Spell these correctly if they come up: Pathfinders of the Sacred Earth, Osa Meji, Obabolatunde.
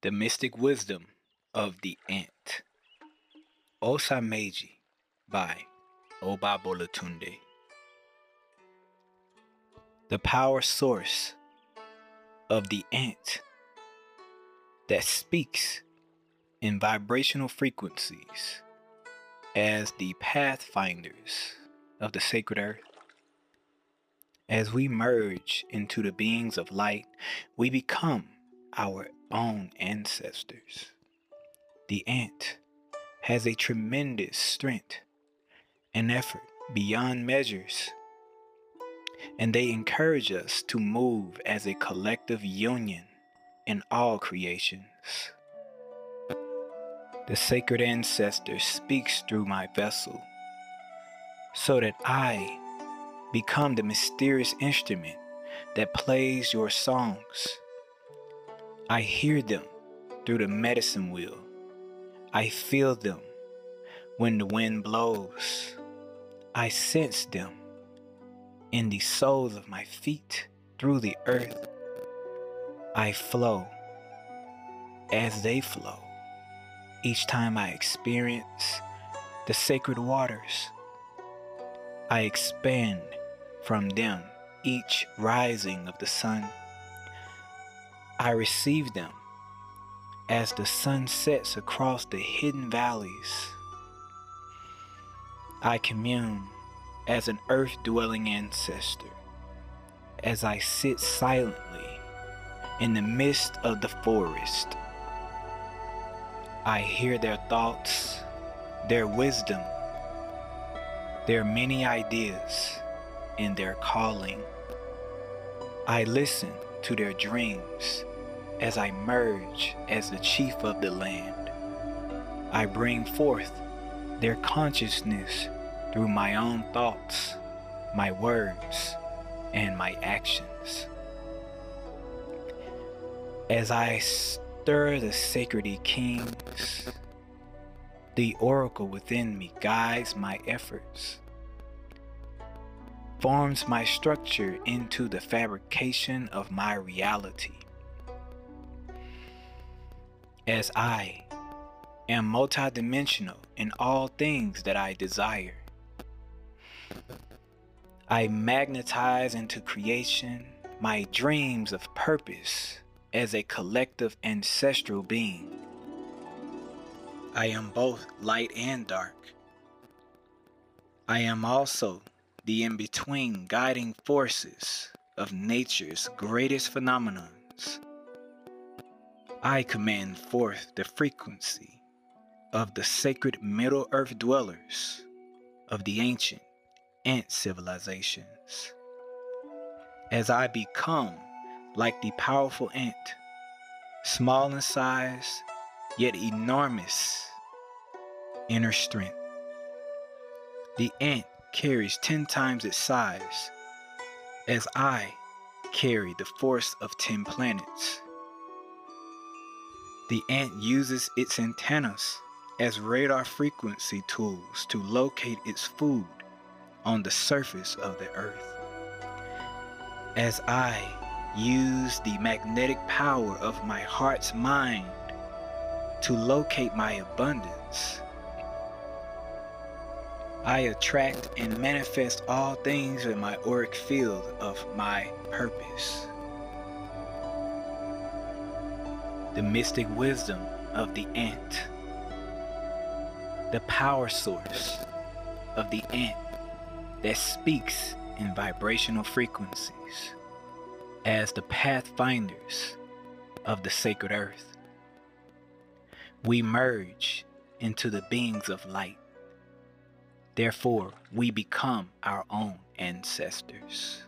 The Mystic Wisdom of the Ant. Osa Meji by Obabolatunde. The power source of the ant that speaks in vibrational frequencies as the Pathfinders of the Sacred Earth. As we merge into the beings of light, we become our own ancestors. The ant has a tremendous strength and effort beyond measures, and they encourage us to move as a collective union in all creations. The sacred ancestor speaks through my vessel so that I become the mysterious instrument that plays your songs. I hear them through the medicine wheel. I feel them when the wind blows. I sense them in the soles of my feet through the earth. I flow as they flow. Each time I experience the sacred waters, I expand from them each rising of the sun. I receive them as the sun sets across the hidden valleys. I commune as an earth-dwelling ancestor as I sit silently in the midst of the forest. I hear their thoughts, their wisdom, their many ideas, and their calling. I listen to their dreams as I merge as the chief of the land. I bring forth their consciousness through my own thoughts, my words, and my actions. As I stir the sacred kings, the oracle within me guides my efforts, forms my structure into the fabrication of my reality. As I am multidimensional in all things that I desire, I magnetize into creation my dreams of purpose as a collective ancestral being. I am both light and dark. I am also the in-between guiding forces of nature's greatest phenomenons. I command forth the frequency of the sacred Middle Earth dwellers of the ancient ant civilizations. As I become like the powerful ant, small in size, yet enormous inner strength. The ant carries 10 times its size, as I carry the force of 10 planets. The ant uses its antennas as radar frequency tools to locate its food on the surface of the earth. As I use the magnetic power of my heart's mind to locate my abundance, I attract and manifest all things in my auric field of my purpose. The mystic wisdom of the ant. The power source of the ant that speaks in vibrational frequencies as the Pathfinders of the Sacred Earth. We merge into the beings of light. Therefore, we become our own ancestors.